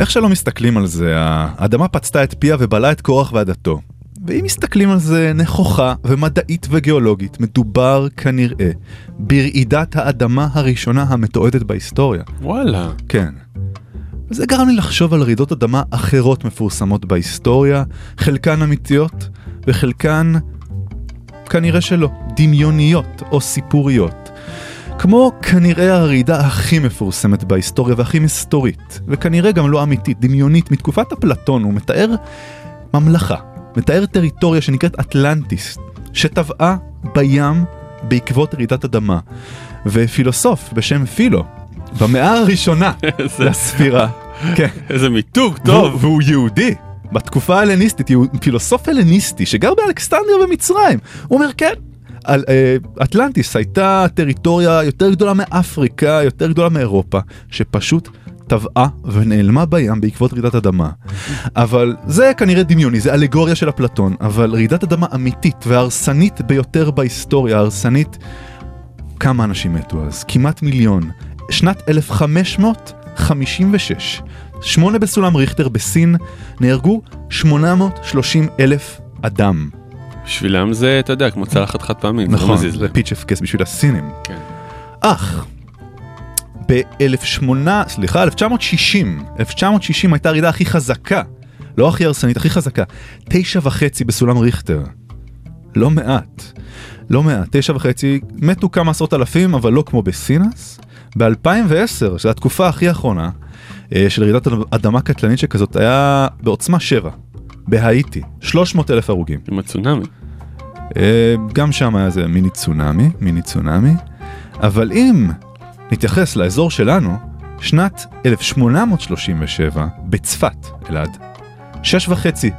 איך שלא מסתכלים על זה, האדמה פצתה את פיה ובלעה את קורח ועדתו. ואם מסתכלים על זה נכוחה ומדעית וגיאולוגית, מדובר כנראה ברעידת האדמה הראשונה המתועדת בהיסטוריה. וואלה. כן. וזה גרם לי לחשוב על רעידות אדמה אחרות מפורסמות בהיסטוריה, חלקן אמיתיות וחלקן כנראה שלא, דמיוניות או סיפוריות. כמו כנראה הרעידה הכי מפורסמת בהיסטוריה והכי מסתורית, וכנראה גם לא אמיתית, דמיונית, מתקופת אפלטון, הוא מתאר ממלכה. מתאר טריטוריה שנקראת אטלנטיס, שטבעה בים בעקבות רעידת אדמה. ופילוסוף בשם פילו, במאה הראשונה לספירה. כן. איזה מיתוג טוב. והוא יהודי, בתקופה הלניסטית, פילוסוף הלניסטי שגר באלכסנדריה במצרים. הוא אומר, כן, אטלנטיס הייתה טריטוריה יותר גדולה מאפריקה, יותר גדולה מאירופה, שפשוט טבעה ונעלמה בים בעקבות רעידת אדמה. אבל זה כנראה דמיוני, זה אלגוריה של אפלטון, אבל רעידת אדמה אמיתית והרסנית ביותר בהיסטוריה, הרסנית, כמה אנשים מתו אז? כמעט מיליון. שנת 1556, 8 בסולם ריכטר בסין, נהרגו 830,000 אדם. בשבילם זה, אתה יודע, כמו צלחת חד פעמים. נכון, זה פיצ' אפקס בשביל הסינים. כן. אך, ב-1960 הייתה הרעידה הכי חזקה, לא הכי הרסנית, הכי חזקה, 9.5 בסולם ריכטר. לא מעט, 9.5, מתו כמה עשרות אלפים, אבל לא כמו בסינס. ב-2010, שזו התקופה הכי האחרונה, של רעידת אדמה קטלנית שכזאת, היה בעוצמה 7, בהאיטי, 300,000 הרוגים. עם הצונאמי. גם שם היה זה מיני צונאמי, אבל אם נתייחס לאזור שלנו, שנת 1837, בצפת, אלעד, 6.5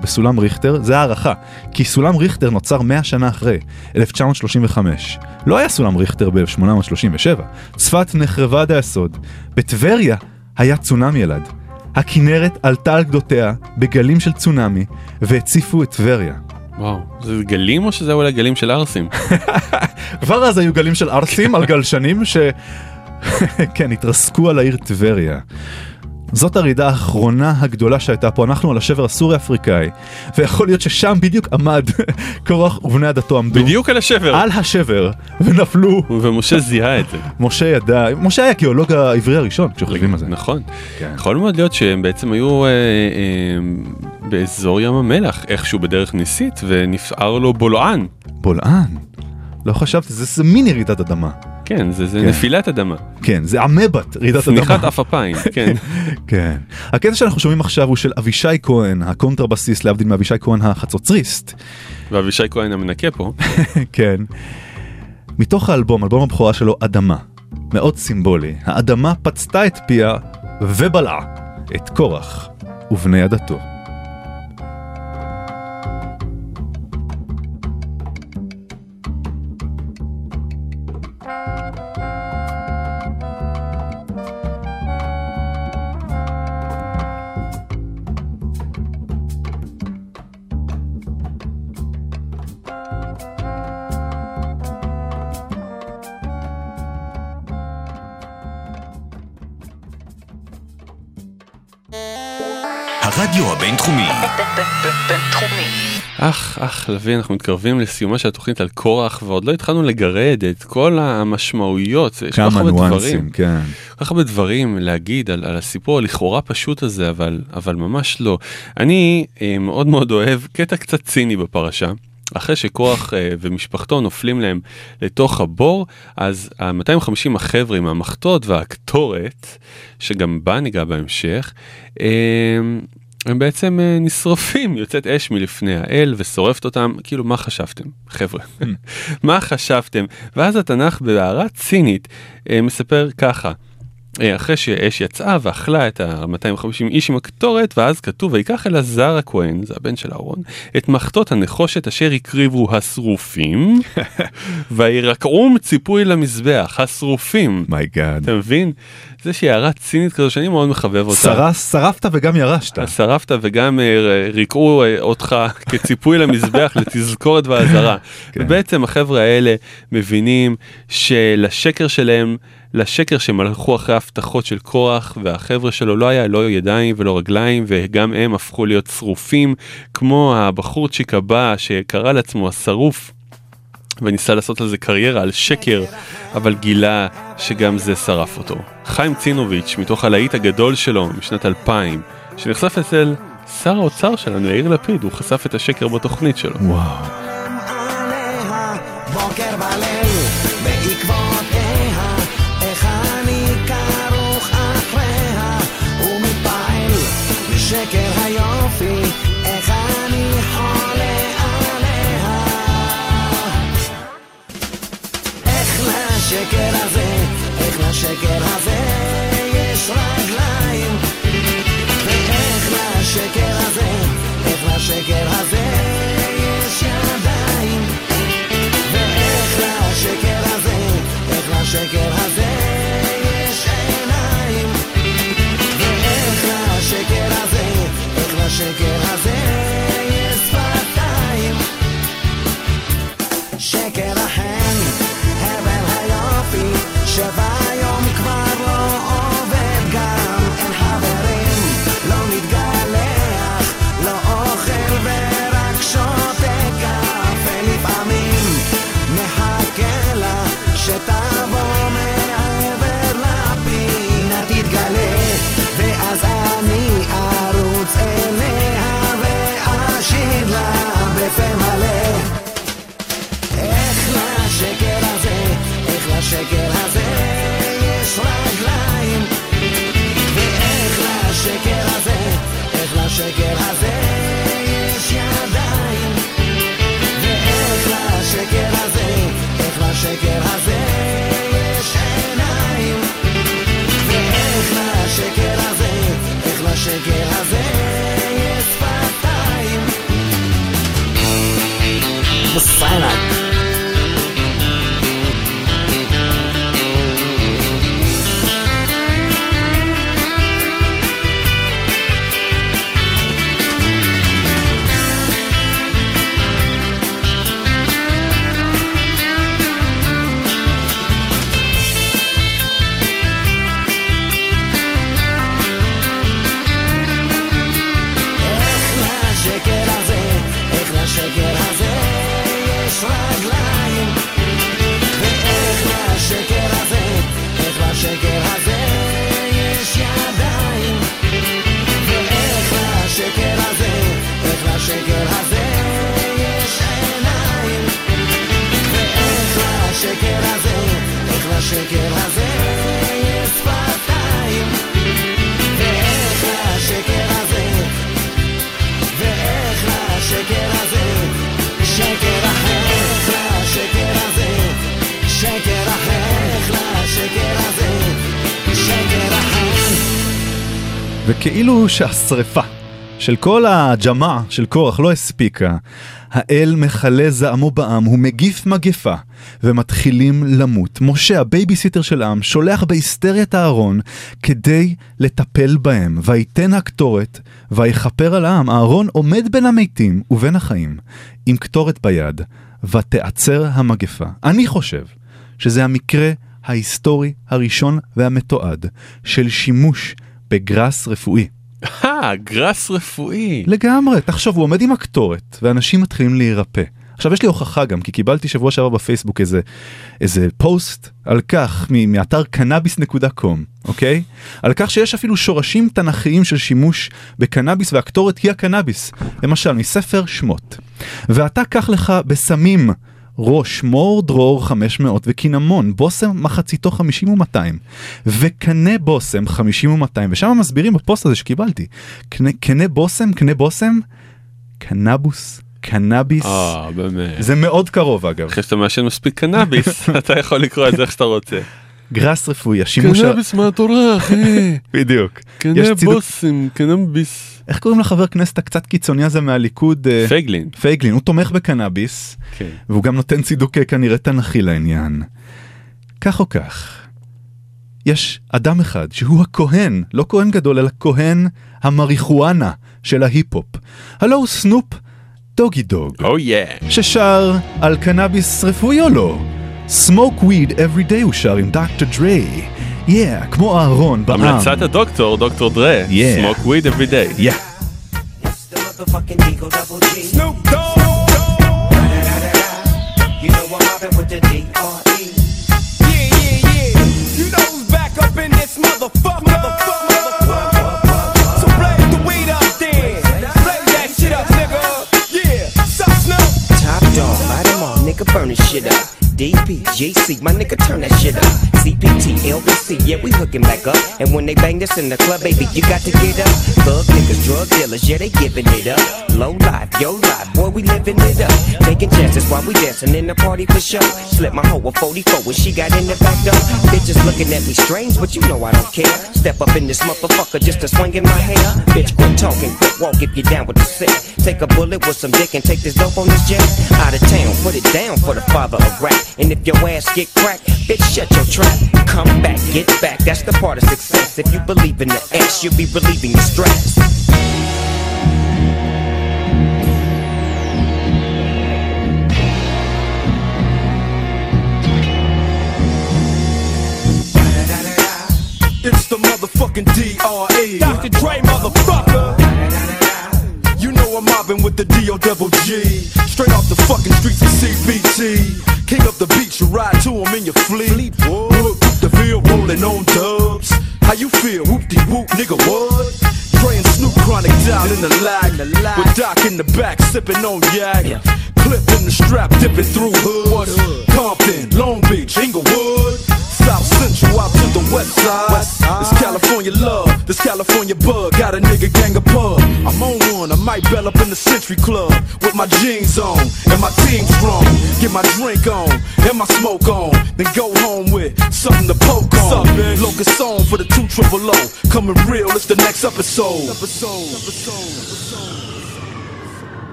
בסולם ריכטר, זה הערכה, כי סולם ריכטר נוצר 100 שנה אחרי, 1935. לא היה סולם ריכטר ב-1837. צפת נחרבה עד היסוד. בטבריה היה צונאמי, אלעד. הכינרת עלתה על גדותיה בגלים של צונאמי, והציפו את טבריה. וואו, זה גלים או שזה אולי גלים של ארסים? כבר אז היו גלים של ארסים על גלשנים ש... כן, התרסקו על העיר טבריה. זאת הרעידה האחרונה הגדולה שהייתה פה. אנחנו על השבר הסורי-אפריקאי, ויכול להיות ששם בדיוק עמד קורח ובני עדתו, עמדו בדיוק על השבר, ונפלו, ומשה זיהה את זה. משה היה גיאולוג העברי הראשון כשחושבים על זה. נכון, יכול מאוד להיות שהם בעצם היו באזור ים המלח איכשהו בדרך ניסית, ונפער לו בולען. לא חשבתי, זה מיני רעידת אדמה. כן, זה נפילת אדמה. כן, זה עמבת רעידת אדמה. סניחת אף אפיים, כן. כן. הקטע שאנחנו שומעים עכשיו הוא של אבישי כהן, הקונטרבסיסט, להבדיל מאבישי כהן החצוצריסט. ואבישי כהן המנקה פה. כן. מתוך האלבום, אלבום הבכורה שלו, אדמה. מאוד סימבולי. האדמה פצתה את פיה ובלעה את קורח ובני עדתו. אך, לוי, אנחנו מתקרבים לסיומה של התוכנית על קורח, ועוד לא התחלנו לגרד את כל המשמעויות. כמה נואנסים, כן. ככה בדברים להגיד על הסיפור הלכאורה פשוט הזה, אבל ממש לא. אני מאוד מאוד אוהב קטע קצת ציני בפרשה. אחרי שקורח ומשפחתו נופלים להם לתוך הבור, אז 250 החבר'ה עם המחתות והקטורת, שגם בה ניגע בהמשך, הם בעצם נשרופים, יוצאת אש מלפני האל ושורפת אותם, כאילו מה חשבתם, חבר'ה? מה חשבתם? ואז התנ"ך בהערה צינית מספר ככה, אחרי שהאש יצאה ואכלה את ה-250 איש עם הקטורת, ואז כתוב, ויקח אלעזר הכהן, זה הבן של אהרון, את מחתות הנחושת אשר הקריבו השרופים, וירקעום ציפוי למזבח, השרופים. My God. אתה מבין? זה שהערה צינית כזו שאני מאוד מחבב אותה. שרפת וגם ירשת. שרפת וגם ריקעו אותך כציפוי למזבח, לתזכורת והעזרה. ובעצם החבר'ה האלה מבינים שלשקר שלהם לשקר שהם הלכו אחרי ההבטחות של קורח, והחבר'ה שלו לא היה לא ידיים ולא רגליים, וגם הם הפכו להיות שרופים, כמו הבחורצ'יק הבא שקרא לעצמו השרוף, וניסה לעשות על זה קריירה, על שקר, אבל גילה שגם זה שרף אותו. חיים צינוביץ', מתוך הלהיט הגדול שלו, משנת 2000, שנחשף אצל שר האוצר שלנו, יאיר לפיד, הוא חשף את השקר בתוכנית שלו. וואו. בוקר בליל, בעקבותיה, איך אני כרוך אחריה, הוא מתפעל, משקר היופי, איך אני חולה עליה. איך לשקר הזה, איך לשקר הזה, יש רגליים, ואיך לשקר הזה, איך לשקר הזה, יש ידיים. השקר הזה, איך לשקר הזה יש עיניים, ואיך לשקר הזה, איך לשקר הזה יש שפתיים. שקר החן, הבל היופי, שביום כבר לא עובד גם, אין חברים, לא מתגלח, לא אוכל ורק שותה קפה לפעמים, לה, שתבוא מעבר לפינה תתגלה ואז אני ארוץ אליה ואשיב לה בפה מלא. איך לשקר הזה, איך לשקר הזה יש רגליים, ואיך לשקר הזה, איך לשקר הזה יש ידיים, ואיך לשקר הזה, לשקר הזה יש עיניים, ואיך לשקר הזה, איך לשקר הזה יש שפתיים. בסלאק וכאילו שהשריפה של כל הג'מה של קורח לא הספיקה, האל מחלה זעמו בעם, הוא מגיף מגפה, ומתחילים למות. משה, הבייביסיטר של העם, שולח בהיסטריית אהרון כדי לטפל בהם, ויתן הקטורת, ויחפר על העם. אהרון עומד בין המתים ובין החיים, עם קטורת ביד, ותעצר המגפה. אני חושב שזה המקרה ההיסטורי הראשון והמתועד של שימוש בגרס רפואי. גרס רפואי. לגמרי. תחשוב, הוא עומד עם הקטורת, ואנשים מתחילים להירפא. עכשיו, יש לי הוכחה גם, כי קיבלתי שבוע שעבר בפייסבוק איזה פוסט על כך, מאתר cannabis.com, אוקיי? על כך שיש אפילו שורשים תנכיים של שימוש בקנאביס, והקטורת היא הקנאביס. למשל, מספר שמות. ואתה קח לך בסמים ראש מור דרור 500 וקינמון בוסם מחציתו 50 ו200 וקנה בוסם 50 ו200, ושם מסבירים בפוסט הזה שקיבלתי, קנה בוסם קנאביס. באמת זה מאוד קרוב. אגב, אחרי שאתה מאשן מספיק קנאביס אתה יכול לקרוא את זה איך שאתה רוצה. גרס רפואי, השימוש... קנאביס מהתורה, אחי. בדיוק. קנאבוסים, קנאביס. איך קוראים לחבר כנסת הקצת קיצוני הזה מהליכוד? פייגלין. פייגלין, הוא תומך בקנאביס, והוא גם נותן צידוק כנראה תנכי לעניין. כך או כך, יש אדם אחד שהוא הכהן, לא כהן גדול, אלא כהן המריחואנה של ההיפ-הופ. הלו הוא סנופ דוגי דוג. ששר על קנאביס רפואי או לא? Smoke Weed Every Day הוא שר עם דוקטור דרי. כמו אהרון בעם. המלצת הדוקטור, דוקטור דרי. Smoke Weed Every Day. It's the motherfucking Eagle Double G. Snoop Dogg. You know I'm hopping with the D.R.E. Yeah. You know who's back up in this motherfucker. Burn this shit up. DPGC, my nigga, turn that shit up. CPT, LBC, yeah, we hooking back up. And when they bang this in the club, baby, you got to get up. Thug niggas, drug dealers, yeah, they giving it up. Low life, yo life, boy, we living it up. Taking chances while we dancing in the party for sure. Slipped my hoe a 44 when she got in the back door. Bitches looking at me strange, but you know I don't care. Step up in this motherfucker just to swing in my hair. Bitch, quit talking, quit walk if you down with the sick. Take a bullet with some dick and take this dope on this jet. Out of town, put it down for the father of rap. And if your ass get cracked, bitch, shut your trap. Come back, get back, that's the part of success. If you believe in the X, you'll be relieving your stress. It's the motherfucking DRE. Dr. Dre, motherfucker. You know I'm mobbing with the D-O-double-G. Straight off the fucking streets of CBT. King up the beach, you ride to him in your fleet. Look, the field rolling on dubs. How you feel? Whoop-de-whoop, nigga, what? Dre and Snoop chronic down in the lag. With Doc in the back, sipping on yak. Clip in the strap, dipping through hoods. Compton, Long Beach, Inglewood. South Central out to the west side. This California love, this California bug. Got a nigga gang of pub. I'm on one, I might bell up in the Century Club. With my jeans on, and my team strong. Get my drink on, and my smoke on. Then go home with something to poke on. Locust on for the 200. Coming real, it's the next episode.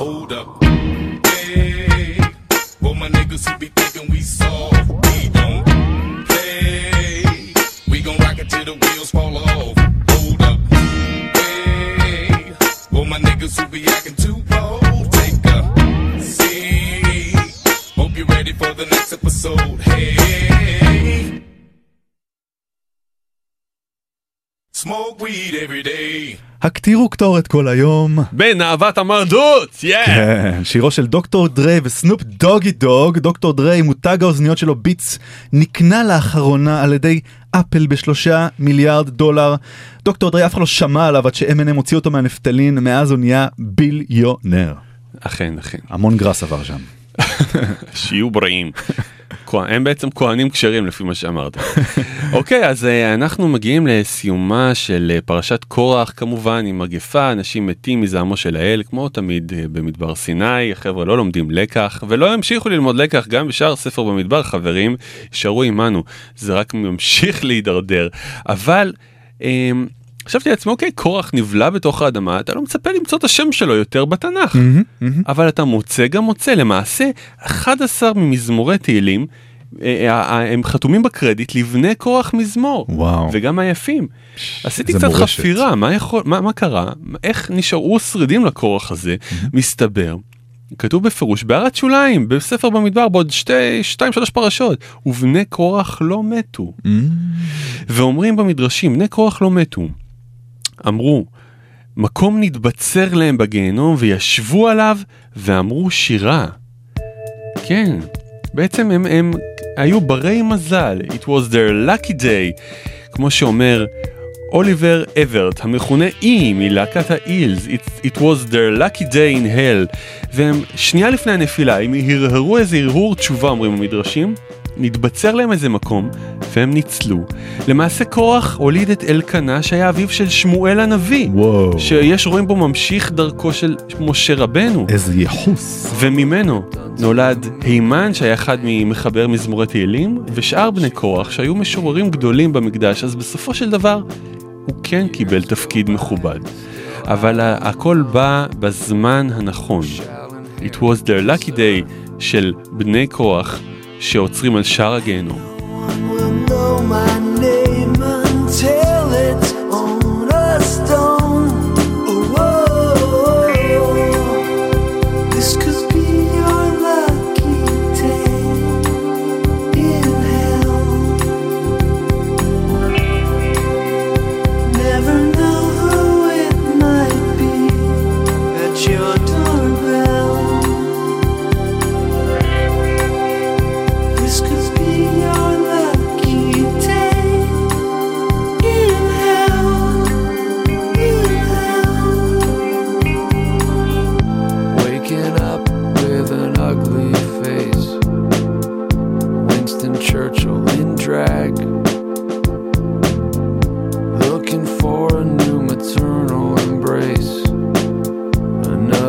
Hold up, hey. Well, my niggas who be thinking we soft, we don't play. We gon' rock it till the wheels fall off. Hold up, hey. Well, my niggas who be acting too bold, take a seat. Hope you ready for the next episode. Hey, smoke weed every day. הקטירו קטורת כל היום. בין אהבת המרדות, כן, שירו של דוקטור דרי וסנופ דוגי דוג. דוקטור דרי, מותג האוזניות שלו ביטס, נקנה לאחרונה על ידי אפל ב$3 מיליארד. דוקטור דרי, אף אחד לא שמע עליו עד ש-M&M הוציא אותו מהנפטלין, מאז הוא נהיה ביליונר. אכן. המון גרס עבר שם. שיהיו בריאים. הם בעצם כהנים כשרים לפי מה שאמרת. אוקיי, אז אנחנו מגיעים לסיומה של פרשת קורח, כמובן עם מגפה, אנשים מתים מזעמו של האל, כמו תמיד במדבר סיני. החבר'ה לא לומדים לקח, ולא המשיכו ללמוד לקח גם בשאר ספר במדבר. חברים, שרו עמנו, זה רק ממשיך להידרדר. אבל חשבתי לעצמי, אוקיי, קורח נבלה בתוך האדמה, אתה לא מצפה למצוא את השם שלו יותר בתנ"ך, אבל אתה מוצא. למעשה, 11 ממזמורי תהילים, הם חתומים בקרדיט לבני קורח מזמור, וגם היפים. עשיתי קצת חפירה, מה קרה? איך נשארו שרידים לקורח הזה? מסתבר, כתוב בפירוש, בהערת שוליים, בספר במדבר, בעוד 2-3 פרשות, ובני קורח לא מתו. ואומרים במדרשים, בני קורח לא מתו. אמרו, מקום נתבצר להם בגיהנום, וישבו עליו, ואמרו שירה. כן, בעצם הם היו ברי מזל. It was their lucky day. כמו שאומר אוליבר אברט, המכונה אי מלהקת האילס, It was their lucky day in hell. והם שנייה לפני הנפילה, הם הרהרו איזה הרהור תשובה, אומרים המדרשים, נתבצר להם איזה מקום, והם ניצלו. למעשה קורח הוליד את אלקנה, שהיה אביו של שמואל הנביא, שיש רואים בו ממשיך דרכו של משה רבנו. איזה יחוס. וממנו נולד הימן, שהיה אחד ממחבר מזמורי תהילים, ושאר בני קורח, שהיו משוררים גדולים במקדש. אז בסופו של דבר, הוא כן קיבל תפקיד מכובד. אבל הכל בא בזמן הנכון. It was their lucky day של בני קורח, שעוצרים על שער הגיהנום. This could be your lucky day.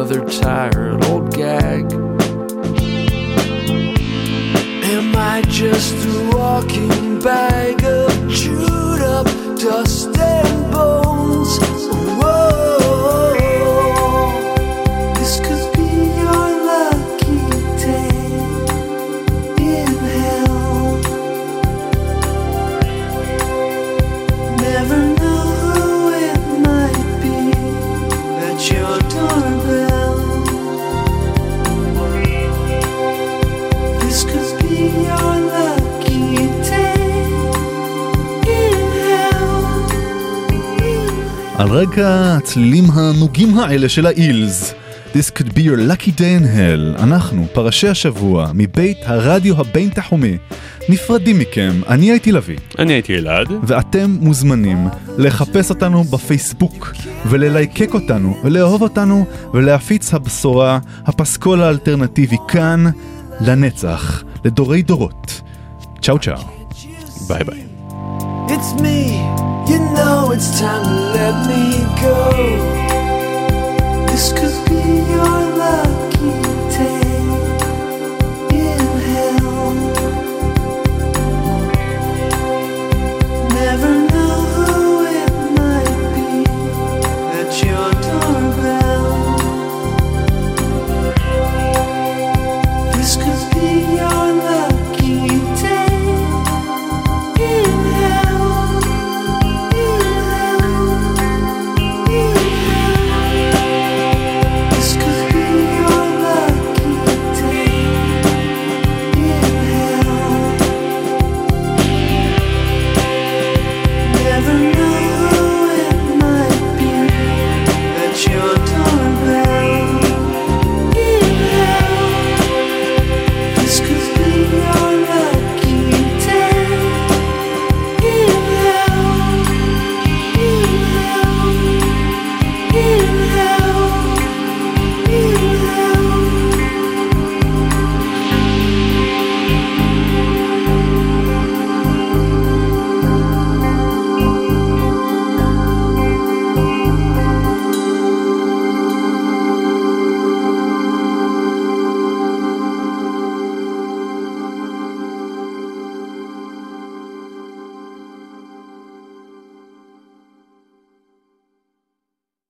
another tired old gag. Am I just a walking bag of chewed up dust and bones? Whoa, this could be your lucky day in hell. Never know who it might be at your doorbell. This could be your lucky day. על רגע הצלילים הנוגים האלה של האילס, This could be your lucky day in hell. אנחנו, פרשי השבוע, מבית הרדיו הבין תחומי, נפרדים מכם. אני הייתי לוי. אני הייתי אלעד. ואתם מוזמנים לחפש אותנו בפייסבוק, וללייקק אותנו, ולאהוב אותנו, ולהפיץ הבשורה, הפסקול האלטרנטיבי כאן, לנצח, לדורי דורות. צ'או צ'או. ביי ביי. It's me. You know it's time to let me go.